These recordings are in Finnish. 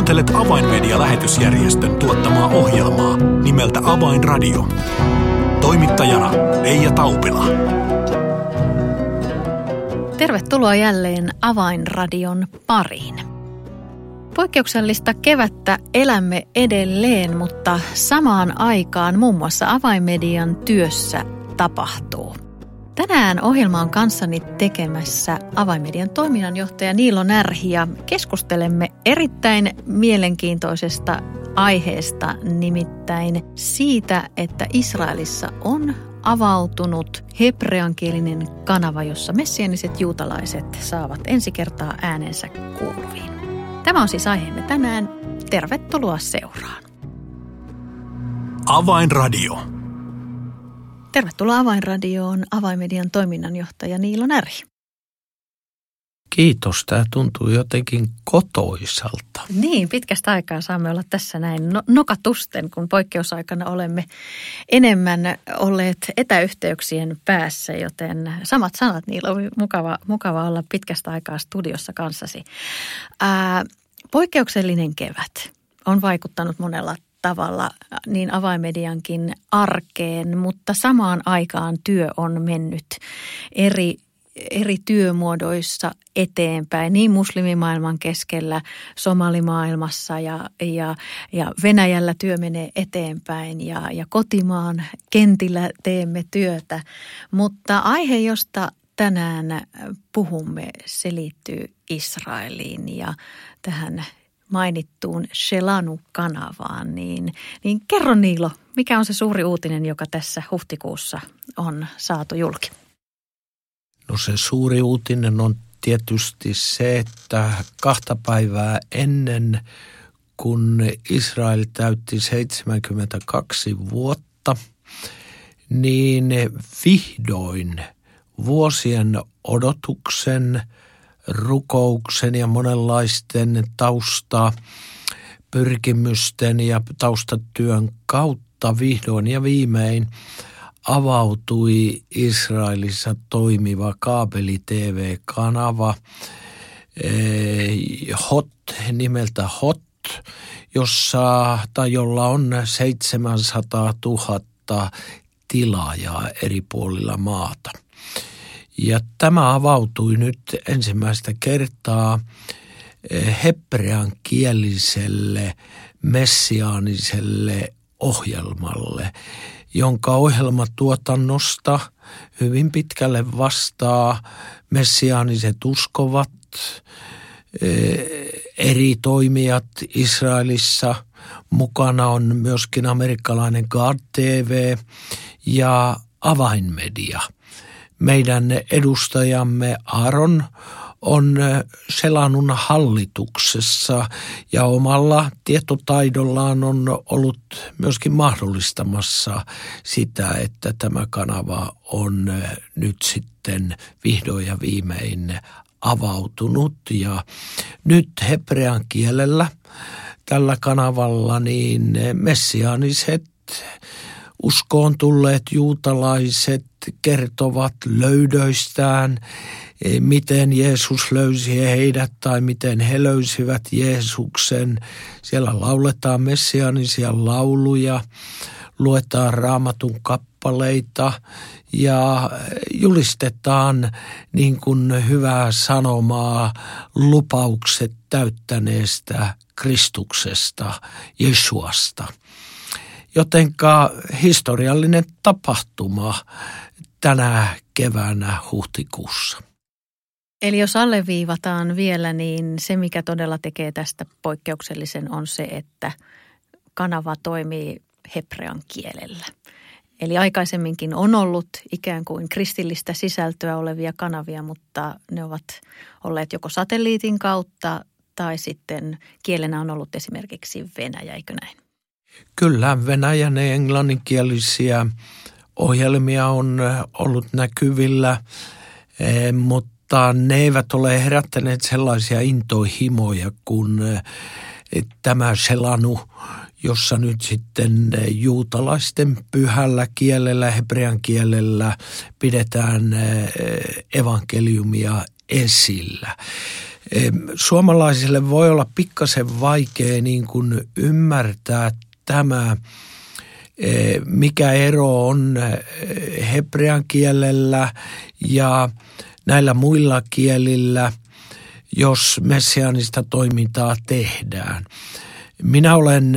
Kuuntelet Avainmedia-lähetysjärjestön tuottamaa ohjelmaa nimeltä Avainradio. Toimittajana Leija Taupila. Tervetuloa jälleen Avainradion pariin. Poikkeuksellista kevättä elämme edelleen, mutta samaan aikaan muun muassa Avainmedian työssä tapahtuu. Tänään ohjelmaan kanssani tekemässä Avainmedian toiminnanjohtaja Niilo Närhi ja keskustelemme erittäin mielenkiintoisesta aiheesta, nimittäin siitä, että Israelissa on avautunut hebreankielinen kanava, jossa messianiset juutalaiset saavat ensi kertaa äänensä kuuluviin. Tämä on siis aiheemme tänään. Tervetuloa seuraan. Avainradio. Tervetuloa Avainradioon, Avainmedian toiminnanjohtaja Niilo Närhi. Kiitos, tämä tuntuu jotenkin kotoisalta. Niin, pitkästä aikaa saamme olla tässä näin nokatusten, kun poikkeusaikana olemme enemmän olleet etäyhteyksien päässä, joten samat sanat, Niilo, on mukava olla pitkästä aikaa studiossa kanssasi. Poikkeuksellinen kevät on vaikuttanut monella tavalla niin Avainmediankin arkeen, mutta samaan aikaan työ on mennyt eri työmuodoissa eteenpäin, niin muslimimaailman keskellä, somalimaailmassa ja Venäjällä työ menee eteenpäin ja kotimaan kentillä teemme työtä. Mutta aihe, josta tänään puhumme, se liittyy Israeliin ja tähän mainittuun Shelanu-kanavaan, niin kerro Niilo, mikä on se suuri uutinen, joka tässä huhtikuussa on saatu julki? No se suuri uutinen on tietysti se, että 2 päivää ennen kun Israel täytti 72 vuotta, niin vihdoin vuosien odotuksen, rukouksen ja monenlaisten taustapyrkimysten ja taustatyön kautta vihdoin ja viimein avautui Israelissa toimiva kaapeli-tv-kanava nimeltä Hot, jolla on 700 000 tilaajaa eri puolilla maata. Ja tämä avautui nyt ensimmäistä kertaa hebreankieliselle messiaaniselle ohjelmalle, jonka ohjelmatuotannosta hyvin pitkälle vastaa messiaaniset uskovat, eri toimijat Israelissa. Mukana on myöskin amerikkalainen KTV ja Avainmedia. Meidän edustajamme Aaron on Shelanun hallituksessa ja omalla tietotaidollaan on ollut myöskin mahdollistamassa sitä, että tämä kanava on nyt sitten vihdoin ja viimein avautunut. Ja nyt hebrean kielellä tällä kanavalla niin messiaaniset uskoon tulleet juutalaiset kertovat löydöistään, miten Jeesus löysi heidät tai miten he löysivät Jeesuksen. Siellä lauletaan messiaanisia lauluja, luetaan Raamatun kappaleita ja julistetaan niin kuin hyvää sanomaa lupaukset täyttäneestä Kristuksesta, Jeesuasta. Jotenka historiallinen tapahtuma tänä keväänä huhtikuussa. Eli jos alleviivataan vielä, niin se mikä todella tekee tästä poikkeuksellisen on se, että kanava toimii hebrean kielellä. Eli aikaisemminkin on ollut ikään kuin kristillistä sisältöä olevia kanavia, mutta ne ovat olleet joko satelliitin kautta tai sitten kielenä on ollut esimerkiksi venäjä, eikö näin? Kyllä, venäjän ja englanninkielisiä ohjelmia on ollut näkyvillä, mutta ne eivät ole herättäneet sellaisia intohimoja kuin tämä Shelanu, jossa nyt sitten juutalaisten pyhällä kielellä, hebrean kielellä pidetään evankeliumia esillä. Suomalaisille voi olla pikkasen vaikea niin kuin ymmärtää tämä, mikä ero on hebrean kielellä ja näillä muilla kielillä, jos messiaanista toimintaa tehdään. Minä olen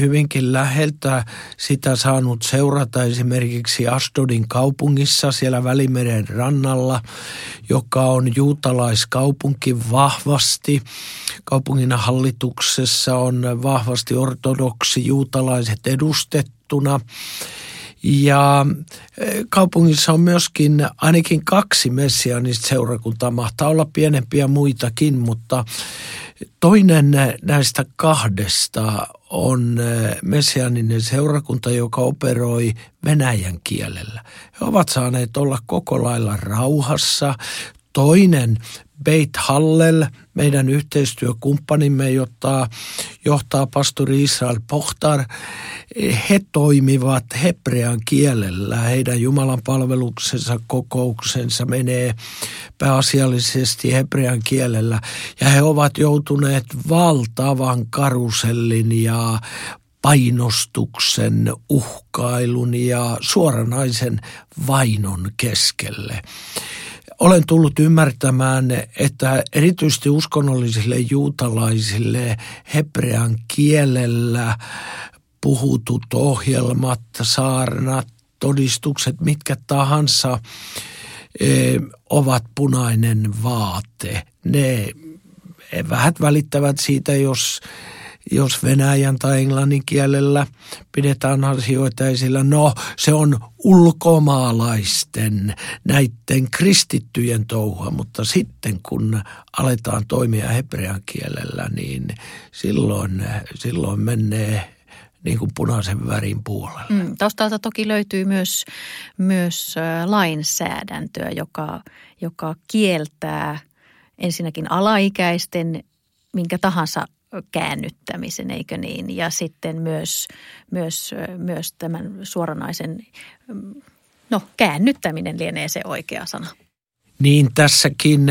hyvinkin läheltä sitä saanut seurata esimerkiksi Ashdodin kaupungissa siellä Välimeren rannalla, joka on juutalaiskaupunki vahvasti. Kaupungin hallituksessa on vahvasti ortodoksi juutalaiset edustettuna. Ja kaupungissa on myöskin ainakin 2 messiaanista seurakuntaa, mahtaa olla pienempiä muitakin, mutta toinen näistä 2 on messiaaninen seurakunta, joka operoi venäjän kielellä. He ovat saaneet olla koko lailla rauhassa. Toinen, Beit Hallel, meidän yhteistyökumppanimme, jota johtaa pastori Israel Pohtar, he toimivat hebrean kielellä. Heidän Jumalan palveluksensa, kokouksensa menee pääasiallisesti hebrean kielellä. Ja he ovat joutuneet valtavan karusellin ja painostuksen, uhkailun ja suoranaisen vainon keskelle. Olen tullut ymmärtämään, että erityisesti uskonnollisille juutalaisille hebrean kielellä puhutut ohjelmat, saarnat, todistukset, mitkä tahansa, ovat punainen vaate. Ne vähät välittävät siitä, jos venäjän tai englannin kielellä pidetään asioita esillä, no se on ulkomaalaisten, näiden kristittyjen touhua, mutta sitten kun aletaan toimia hebrean kielellä, niin silloin menee niin kuin punaisen värin puolelle. Taustalta toki löytyy myös lainsäädäntöä, joka kieltää ensinnäkin alaikäisten minkä tahansa käännyttämisen, eikö niin? Ja sitten myös tämän suoranaisen, käännyttäminen lienee se oikea sana. Niin tässäkin,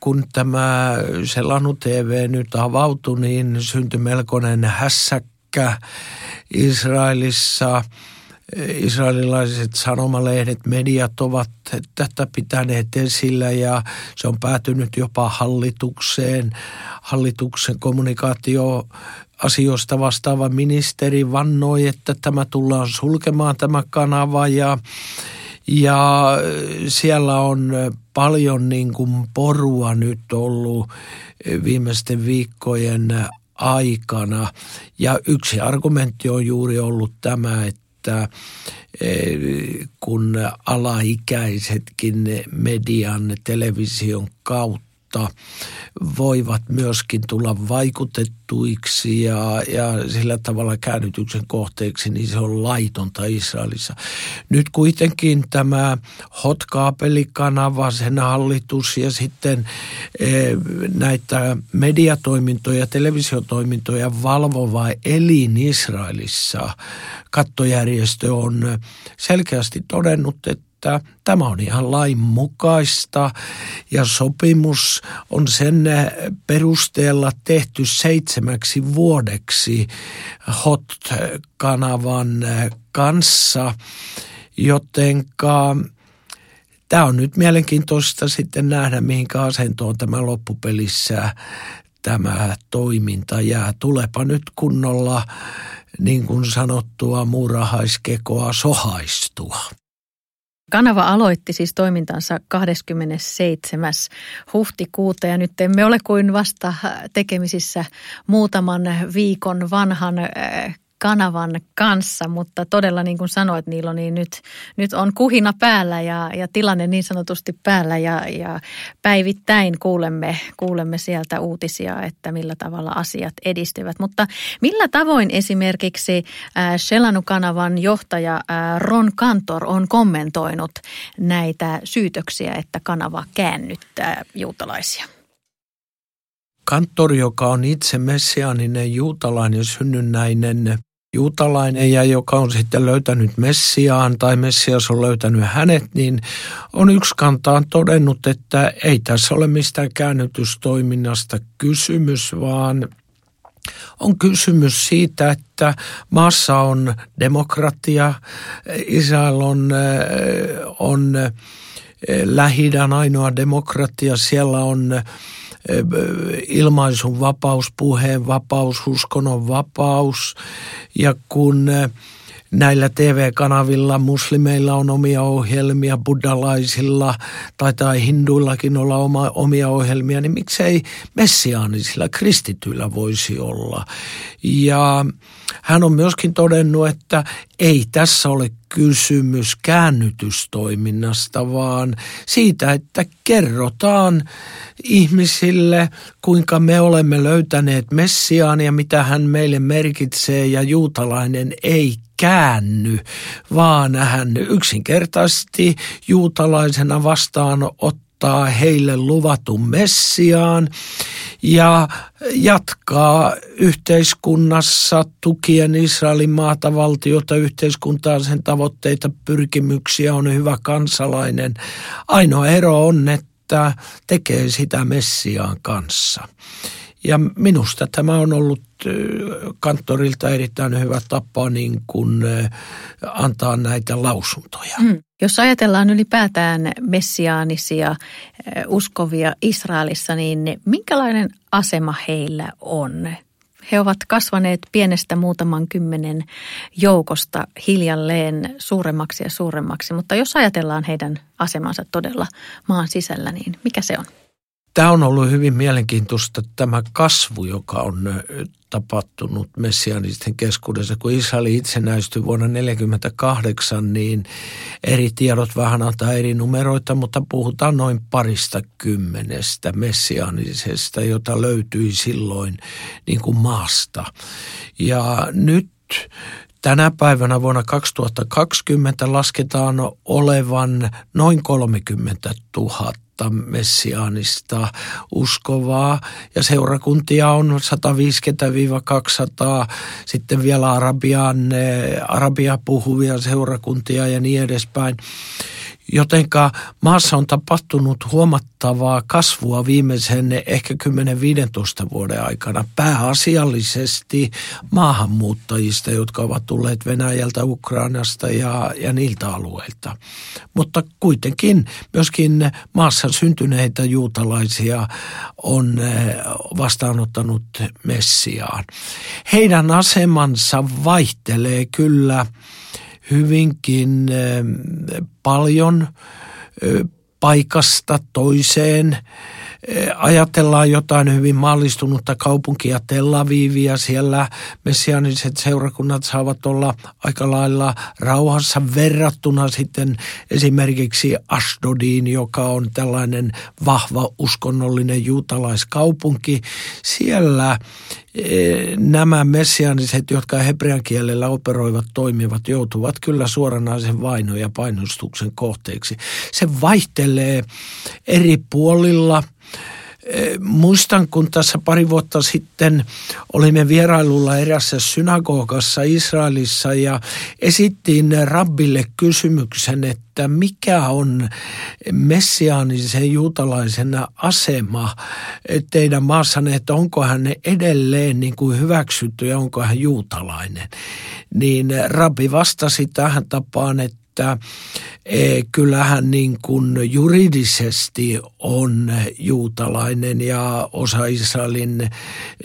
kun tämä Shelanu TV nyt avautui, niin syntyi melkoinen hässäkkä Israelissa. Israelilaiset sanomalehdet, mediat ovat tätä pitäneet esillä ja se on päätynyt jopa hallitukseen. Hallituksen kommunikaatioasioista vastaava ministeri vannoi, että tämä tullaan sulkemaan tämä kanava ja siellä on paljon niin kuin porua nyt ollut viimeisten viikkojen aikana ja yksi argumentti on juuri ollut tämä, että kun alaikäisetkin median, television kautta voivat myöskin tulla vaikutettuiksi ja sillä tavalla käännytyksen kohteeksi, niin se on laitonta Israelissa. Nyt kuitenkin tämä Hot-kaapelikanava, sen hallitus ja sitten näitä mediatoimintoja, televisiotoimintoja valvova elin Israelissa kattojärjestö on selkeästi todennut, että tämä on ihan lain mukaista ja sopimus on sen perusteella tehty 7 vuodeksi Hot-kanavan kanssa, jotenka tämä on nyt mielenkiintoista sitten nähdä, mihinkä asentoon tämä loppupelissä tämä toiminta jää. Tulepa nyt kunnolla, niin kuin sanottua, muurahaiskekoa sohaistua. Kanava aloitti siis toimintansa 27. huhtikuuta ja nyt emme ole kuin vasta tekemisissä muutaman viikon vanhan kanavan kanssa, mutta todella niin kuin sanoit Niilo, niin nyt on kuhina päällä ja tilanne niin sanotusti päällä ja päivittäin kuulemme sieltä uutisia, että millä tavalla asiat edistyvät. Mutta millä tavoin esimerkiksi Shelanu-kanavan johtaja Ron Kantor on kommentoinut näitä syytöksiä, että kanava käännyttää juutalaisia? Kantor, joka on itse messiaaninen juutalainen synnynnäinen juutalainen ja joka on sitten löytänyt Messiaan tai Messias on löytänyt hänet, niin on yksi kantaan todennut, että ei tässä ole mistään käännytystoiminnasta kysymys, vaan on kysymys siitä, että maassa on demokratia, Israel on Lähi-idän ainoa demokratia, siellä on ilmaisun vapaus, puheen vapaus, uskonnon vapaus ja kun näillä TV-kanavilla muslimeilla on omia ohjelmia, buddhalaisilla tai hinduillakin olla omia ohjelmia, niin miksei messiaanisilla kristityillä voisi olla. Ja hän on myöskin todennut, että ei tässä ole kysymys käännytystoiminnasta, vaan siitä, että kerrotaan ihmisille, kuinka me olemme löytäneet Messiaan ja mitä hän meille merkitsee ja juutalainen ei käänny, vaan hän yksinkertaisesti juutalaisena vastaanottaa heille luvatun Messiaan ja jatkaa yhteiskunnassa tukien Israelin maata, valtiota, yhteiskuntaa, sen tavoitteita, pyrkimyksiä, on hyvä kansalainen. Ainoa ero on, että tekee sitä Messiaan kanssa. Ja minusta tämä on ollut Kantorilta erittäin hyvä tapa niin kuin antaa näitä lausuntoja. Jos ajatellaan ylipäätään messiaanisia uskovia Israelissa, niin minkälainen asema heillä on? He ovat kasvaneet pienestä muutaman kymmenen joukosta hiljalleen suuremmaksi ja suuremmaksi, mutta jos ajatellaan heidän asemansa todella maan sisällä, niin mikä se on? Tämä on ollut hyvin mielenkiintoista tämä kasvu, joka on tapahtunut messiaanisten keskuudessa. Kun Israel itsenäistyi vuonna 1948, niin eri tiedot vähän antaa eri numeroita, mutta puhutaan noin 20 messiaanisesta, jota löytyi silloin niin kuin maasta. Ja nyt tänä päivänä vuonna 2020 lasketaan olevan noin 30 000. Messiaanista uskovaa ja seurakuntia on 150-200, sitten vielä arabia puhuvia seurakuntia ja niin edespäin. Jotenka maassa on tapahtunut huomattavaa kasvua viimeisen ehkä 10-15 vuoden aikana pääasiallisesti maahanmuuttajista, jotka ovat tulleet Venäjältä, Ukrainasta ja niiltä alueilta. Mutta kuitenkin myöskin maassa syntyneitä juutalaisia on vastaanottanut Messiaan. Heidän asemansa vaihtelee kyllä hyvinkin paljon paikasta toiseen. Ajatellaan jotain hyvin maallistunutta kaupunkia Tel Avivia. Siellä messiaaniset seurakunnat saavat olla aika lailla rauhassa verrattuna sitten esimerkiksi Ashdodiin, joka on tällainen vahva uskonnollinen juutalaiskaupunki. Siellä nämä messiaaniset, jotka hebrean kielellä operoivat, toimivat, joutuvat kyllä suoranaisen vainon ja painostuksen kohteeksi. Se vaihtelee eri puolilla. Muistan, kun tässä pari vuotta sitten olimme vierailulla erässä synagogassa Israelissa ja esittiin rabbille kysymyksen, että mikä on messiaanisen juutalaisen asema teidän maassanne, että onko hän edelleen niin kuin hyväksytty ja onko hän juutalainen. Niin rabbi vastasi tähän tapaan, että kyllähän niin kuin juridisesti on juutalainen ja osa Israelin,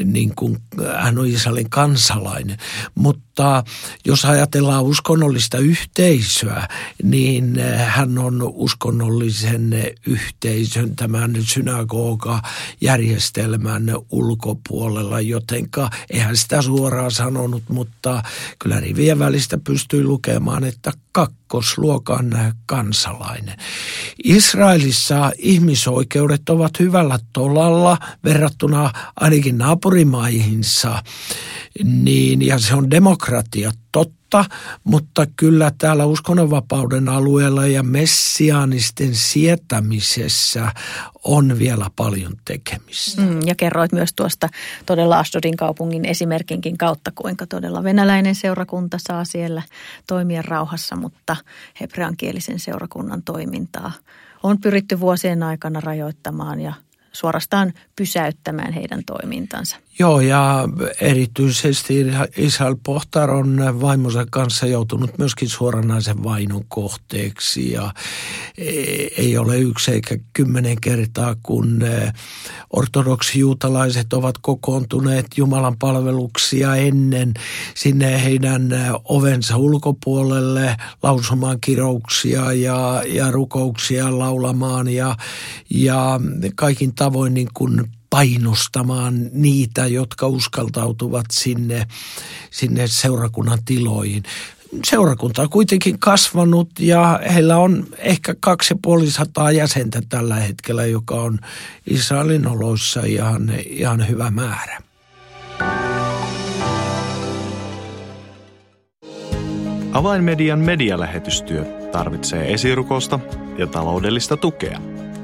niin kuin, hän on Israelin kansalainen. Mutta jos ajatellaan uskonnollista yhteisöä, niin hän on uskonnollisen yhteisön, tämän synagoga-järjestelmän ulkopuolella, jotenka eihän sitä suoraan sanonut, mutta kyllä rivien välistä pystyy lukemaan, että kakkosluokan kansalainen. Israelissa ihmisoikeudet ovat hyvällä tolalla verrattuna ainakin naapurimaihinsa, niin, ja se on demokratia totta. mutta kyllä täällä uskonnonvapauden alueella ja messiaanisten sietämisessä on vielä paljon tekemistä. Ja kerroit myös tuosta todella Ashdodin kaupungin esimerkinkin kautta, kuinka todella venäläinen seurakunta saa siellä toimia rauhassa, mutta hebreankielisen seurakunnan toimintaa on pyritty vuosien aikana rajoittamaan ja suorastaan pysäyttämään heidän toimintansa. Joo, ja erityisesti Israel Pohtar on vaimonsa kanssa joutunut myöskin suoranaisen vainon kohteeksi ja ei ole 1 eikä 10 kertaa, kun ortodoksijuutalaiset ovat kokoontuneet Jumalan palveluksia ennen sinne heidän ovensa ulkopuolelle lausumaan kirouksia ja rukouksia laulamaan ja kaikin tavoin niin kuin painostamaan niitä, jotka uskaltautuvat sinne seurakunnan tiloihin. Seurakunta on kuitenkin kasvanut ja heillä on ehkä 250 jäsentä tällä hetkellä, joka on Israelin oloissa ihan hyvä määrä. Avainmedian medialähetystyö tarvitsee esirukosta ja taloudellista tukea.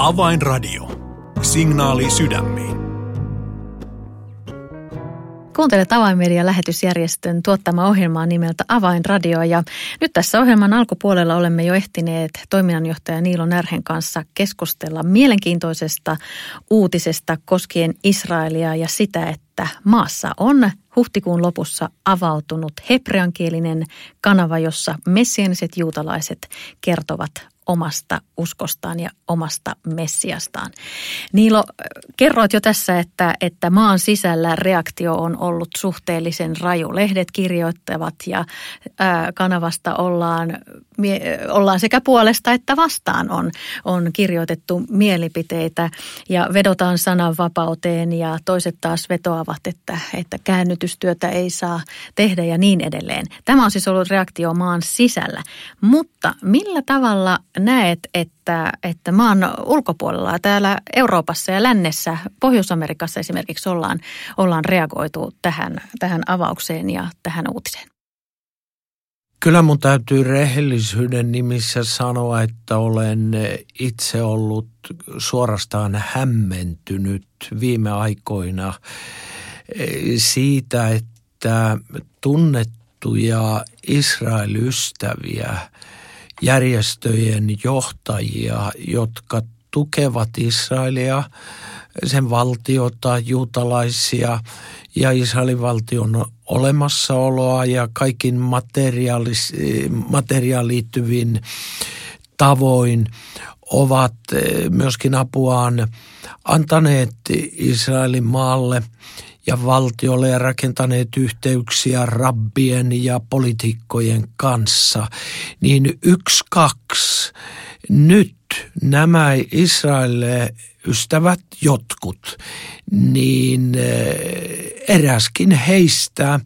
Avainradio. Signaali sydämiin. Kuuntelet Avainmedian lähetysjärjestön tuottamaa ohjelmaa nimeltä Avainradio. Ja nyt tässä ohjelman alkupuolella olemme jo ehtineet toiminnanjohtaja Niilo Närhen kanssa keskustella mielenkiintoisesta uutisesta koskien Israelia ja sitä, että maassa on huhtikuun lopussa avautunut hebreankielinen kanava, jossa messianiset juutalaiset kertovat omasta uskostaan ja omasta messiastaan. Niilo, kerroit jo tässä, että maan sisällä reaktio on ollut suhteellisen raju. Lehdet kirjoittavat ja kanavasta ollaan sekä puolesta että vastaan on kirjoitettu mielipiteitä ja vedotaan sananvapauteen ja toiset taas vetoavat, että käännytystyötä ei saa tehdä ja niin edelleen. Tämä on siis ollut reaktio maan sisällä, mutta millä tavalla näet, että maan ulkopuolella, täällä Euroopassa ja lännessä, Pohjois-Amerikassa esimerkiksi ollaan reagoitu tähän avaukseen ja tähän uutiseen? Kyllä mun täytyy rehellisyyden nimissä sanoa, että olen itse ollut suorastaan hämmentynyt viime aikoina siitä, että tunnettuja Israel-ystäviä, järjestöjen johtajia, jotka tukevat Israelia, sen valtiota, juutalaisia ja Israelin valtion olemassaoloa ja kaikin materiaaliin liittyvin tavoin ovat myöskin apuaan antaneet Israelin maalle ja valtiolle ja rakentaneet yhteyksiä rabbien ja poliitikkojen kanssa, niin 1-2 nyt nämä Israelille ystävät jotkut, niin eräskin heistä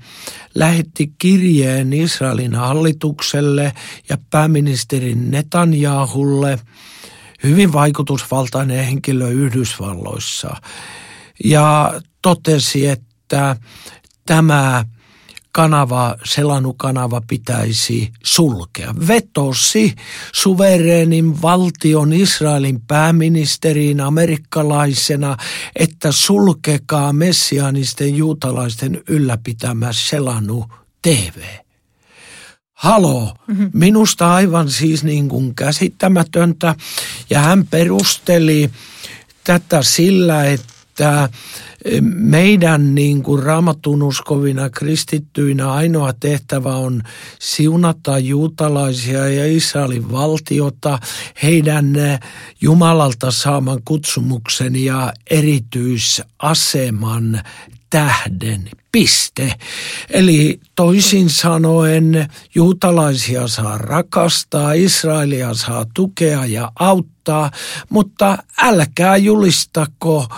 lähetti kirjeen Israelin hallitukselle ja pääministeri Netanjahulle, hyvin vaikutusvaltainen henkilö Yhdysvalloissa, ja totesi, että tämä kanava, Shelanu-kanava pitäisi sulkea. Vetosi suvereenin valtion Israelin pääministeriin amerikkalaisena, että sulkekaa messiaanisten juutalaisten ylläpitämä Shelanu TV. Haloo, minusta aivan siis niin kuin käsittämätöntä, ja hän perusteli tätä sillä, että meidän niin kuin Raamattuun uskovina kristittyinä ainoa tehtävä on siunata juutalaisia ja Israelin valtiota heidän Jumalalta saaman kutsumuksen ja erityisaseman tähden. Piste. Eli toisin sanoen juutalaisia saa rakastaa, Israelia saa tukea ja auttaa, mutta älkää julistako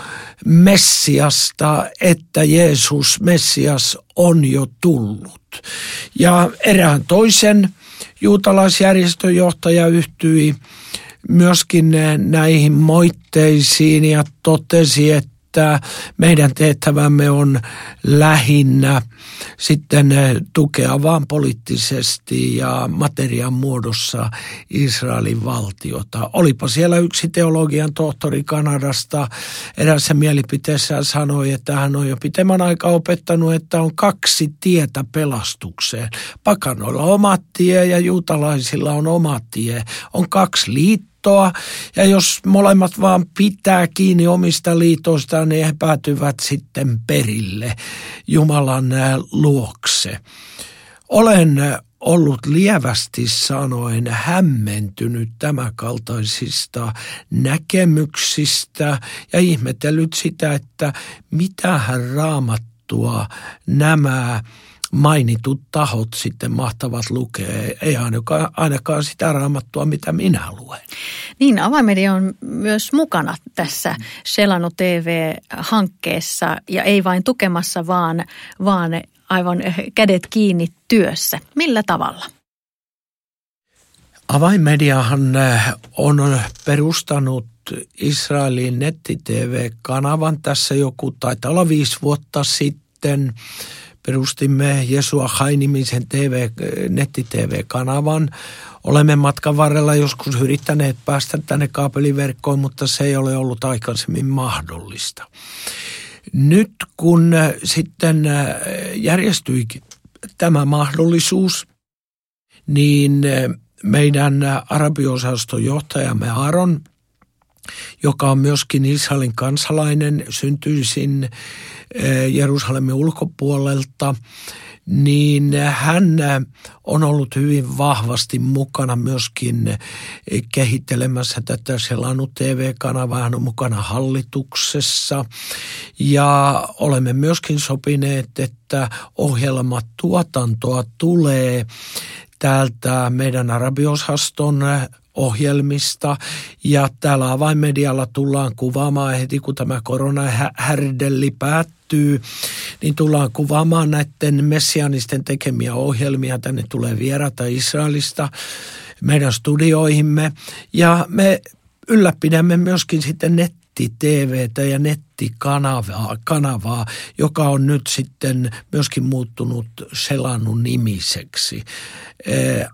Messiasta, että Jeesus Messias on jo tullut. Ja erään toisen juutalaisjärjestön johtaja yhtyi myöskin näihin moitteisiin ja totesi, että meidän tehtävämme on lähinnä sitten tukea vaan poliittisesti ja materiaan muodossa Israelin valtiota. Olipa siellä yksi teologian tohtori Kanadasta eräässä mielipiteessä sanoi, että hän on jo pitemmän aikaa opettanut, että on kaksi tietä pelastukseen. Pakanoilla on oma tie ja juutalaisilla on oma tie. On kaksi liittoa. Ja jos molemmat vaan pitää kiinni omista liitoistaan, niin he päätyvät sitten perille Jumalan luokse. Olen ollut lievästi sanoen hämmentynyt tämänkaltaisista näkemyksistä ja ihmetellyt sitä, että mitähän Raamattua nämä mainitut tahot sitten mahtavat lukea, ei ainakaan sitä Raamattua, mitä minä luen. Niin, Avainmedia on myös mukana tässä Shelanu TV-hankkeessa ja ei vain tukemassa, vaan aivan kädet kiinni työssä. Millä tavalla? Avainmediahan on perustanut Israelin netti-tv-kanavan tässä joku, taitaa olla 5 vuotta sitten. Perustimme Jesua Hai-nimisen netti-tv-kanavan. Olemme matkan varrella joskus yrittäneet päästä tänne kaapeliverkkoon, mutta se ei ole ollut aikaisemmin mahdollista. Nyt kun sitten järjestyikin tämä mahdollisuus, niin meidän arabiosaston johtajamme Aaron, joka on myöskin Israelin kansalainen, syntyisin Jerusalemin ulkopuolelta, niin hän on ollut hyvin vahvasti mukana myöskin kehittelemässä tätä Shelanu TV-kanavaa. Hän on mukana hallituksessa ja olemme myöskin sopineet, että ohjelmatuotantoa tulee täältä meidän arabiosaston ohjelmista ja täällä Avainmedialla tullaan kuvaamaan heti, kun tämä koronahärdelli päättyy, niin tullaan kuvaamaan näiden messianisten tekemiä ohjelmia. Tänne tulee vieraita Israelista meidän studioihimme ja me ylläpidämme myöskin sitten netti-tv:tä ja nettikanavaa, joka on nyt sitten myöskin muuttunut Shelanun nimiseksi.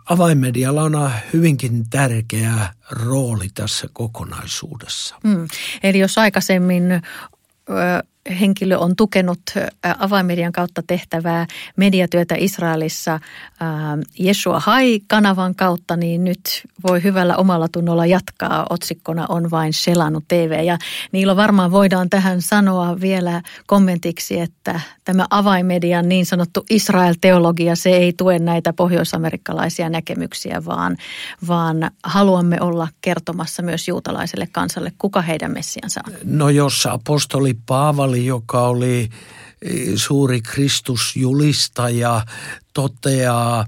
Avainmedialla on hyvinkin tärkeä rooli tässä kokonaisuudessa. Eli jos aikaisemmin henkilö on tukenut Avainmedian kautta tehtävää mediatyötä Israelissa Yeshua Hai-kanavan kautta, niin nyt voi hyvällä omalla tunnolla jatkaa. Otsikkona on vain Shelanu TV. Ja Niilo, varmaan voidaan tähän sanoa vielä kommentiksi, että tämä Avainmedian niin sanottu Israel-teologia, se ei tue näitä pohjoisamerikkalaisia näkemyksiä, vaan haluamme olla kertomassa myös juutalaiselle kansalle, kuka heidän messiansa on. No jos apostoli Paavali, joka oli suuri Kristusjulistaja, toteaa,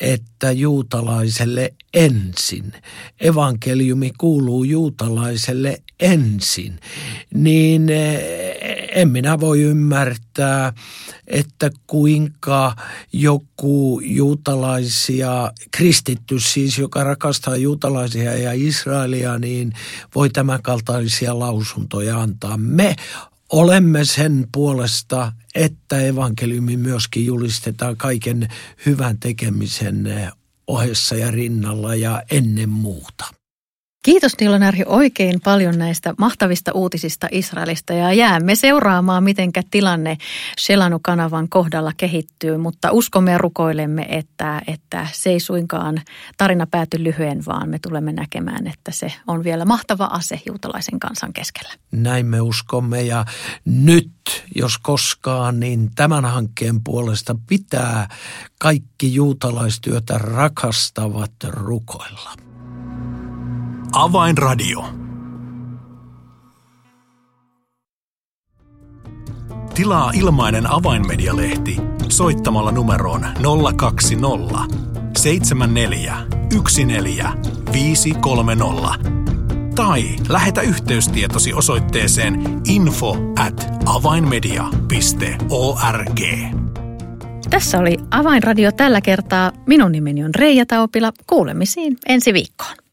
että juutalaiselle ensin. Evankeliumi kuuluu juutalaiselle ensin. Niin en minä voi ymmärtää, että kuinka joku juutalaisia, kristitty siis, joka rakastaa juutalaisia ja Israelia, niin voi tämän kaltaisia lausuntoja antaa. Me olemme sen puolesta, että evankeliumi myöskin julistetaan kaiken hyvän tekemisen ohessa ja rinnalla ja ennen muuta. Kiitos Niilo Närhi oikein paljon näistä mahtavista uutisista Israelista ja jäämme seuraamaan, mitenkä tilanne Shelanu-kanavan kohdalla kehittyy, mutta uskomme ja rukoilemme, että se ei suinkaan tarina pääty lyhyen, vaan me tulemme näkemään, että se on vielä mahtava ase juutalaisen kansan keskellä. Näin me uskomme ja nyt, jos koskaan, niin tämän hankkeen puolesta pitää kaikki juutalaistyötä rakastavat rukoilla. Avainradio. Tilaa ilmainen Avainmedia-lehti soittamalla numeroon 020 74 14530 tai lähetä yhteystietosi osoitteeseen info@avainmedia.org. Tässä oli Avainradio tällä kertaa. Minun nimeni on Leija Taupila. Kuulemisiin ensi viikkoon.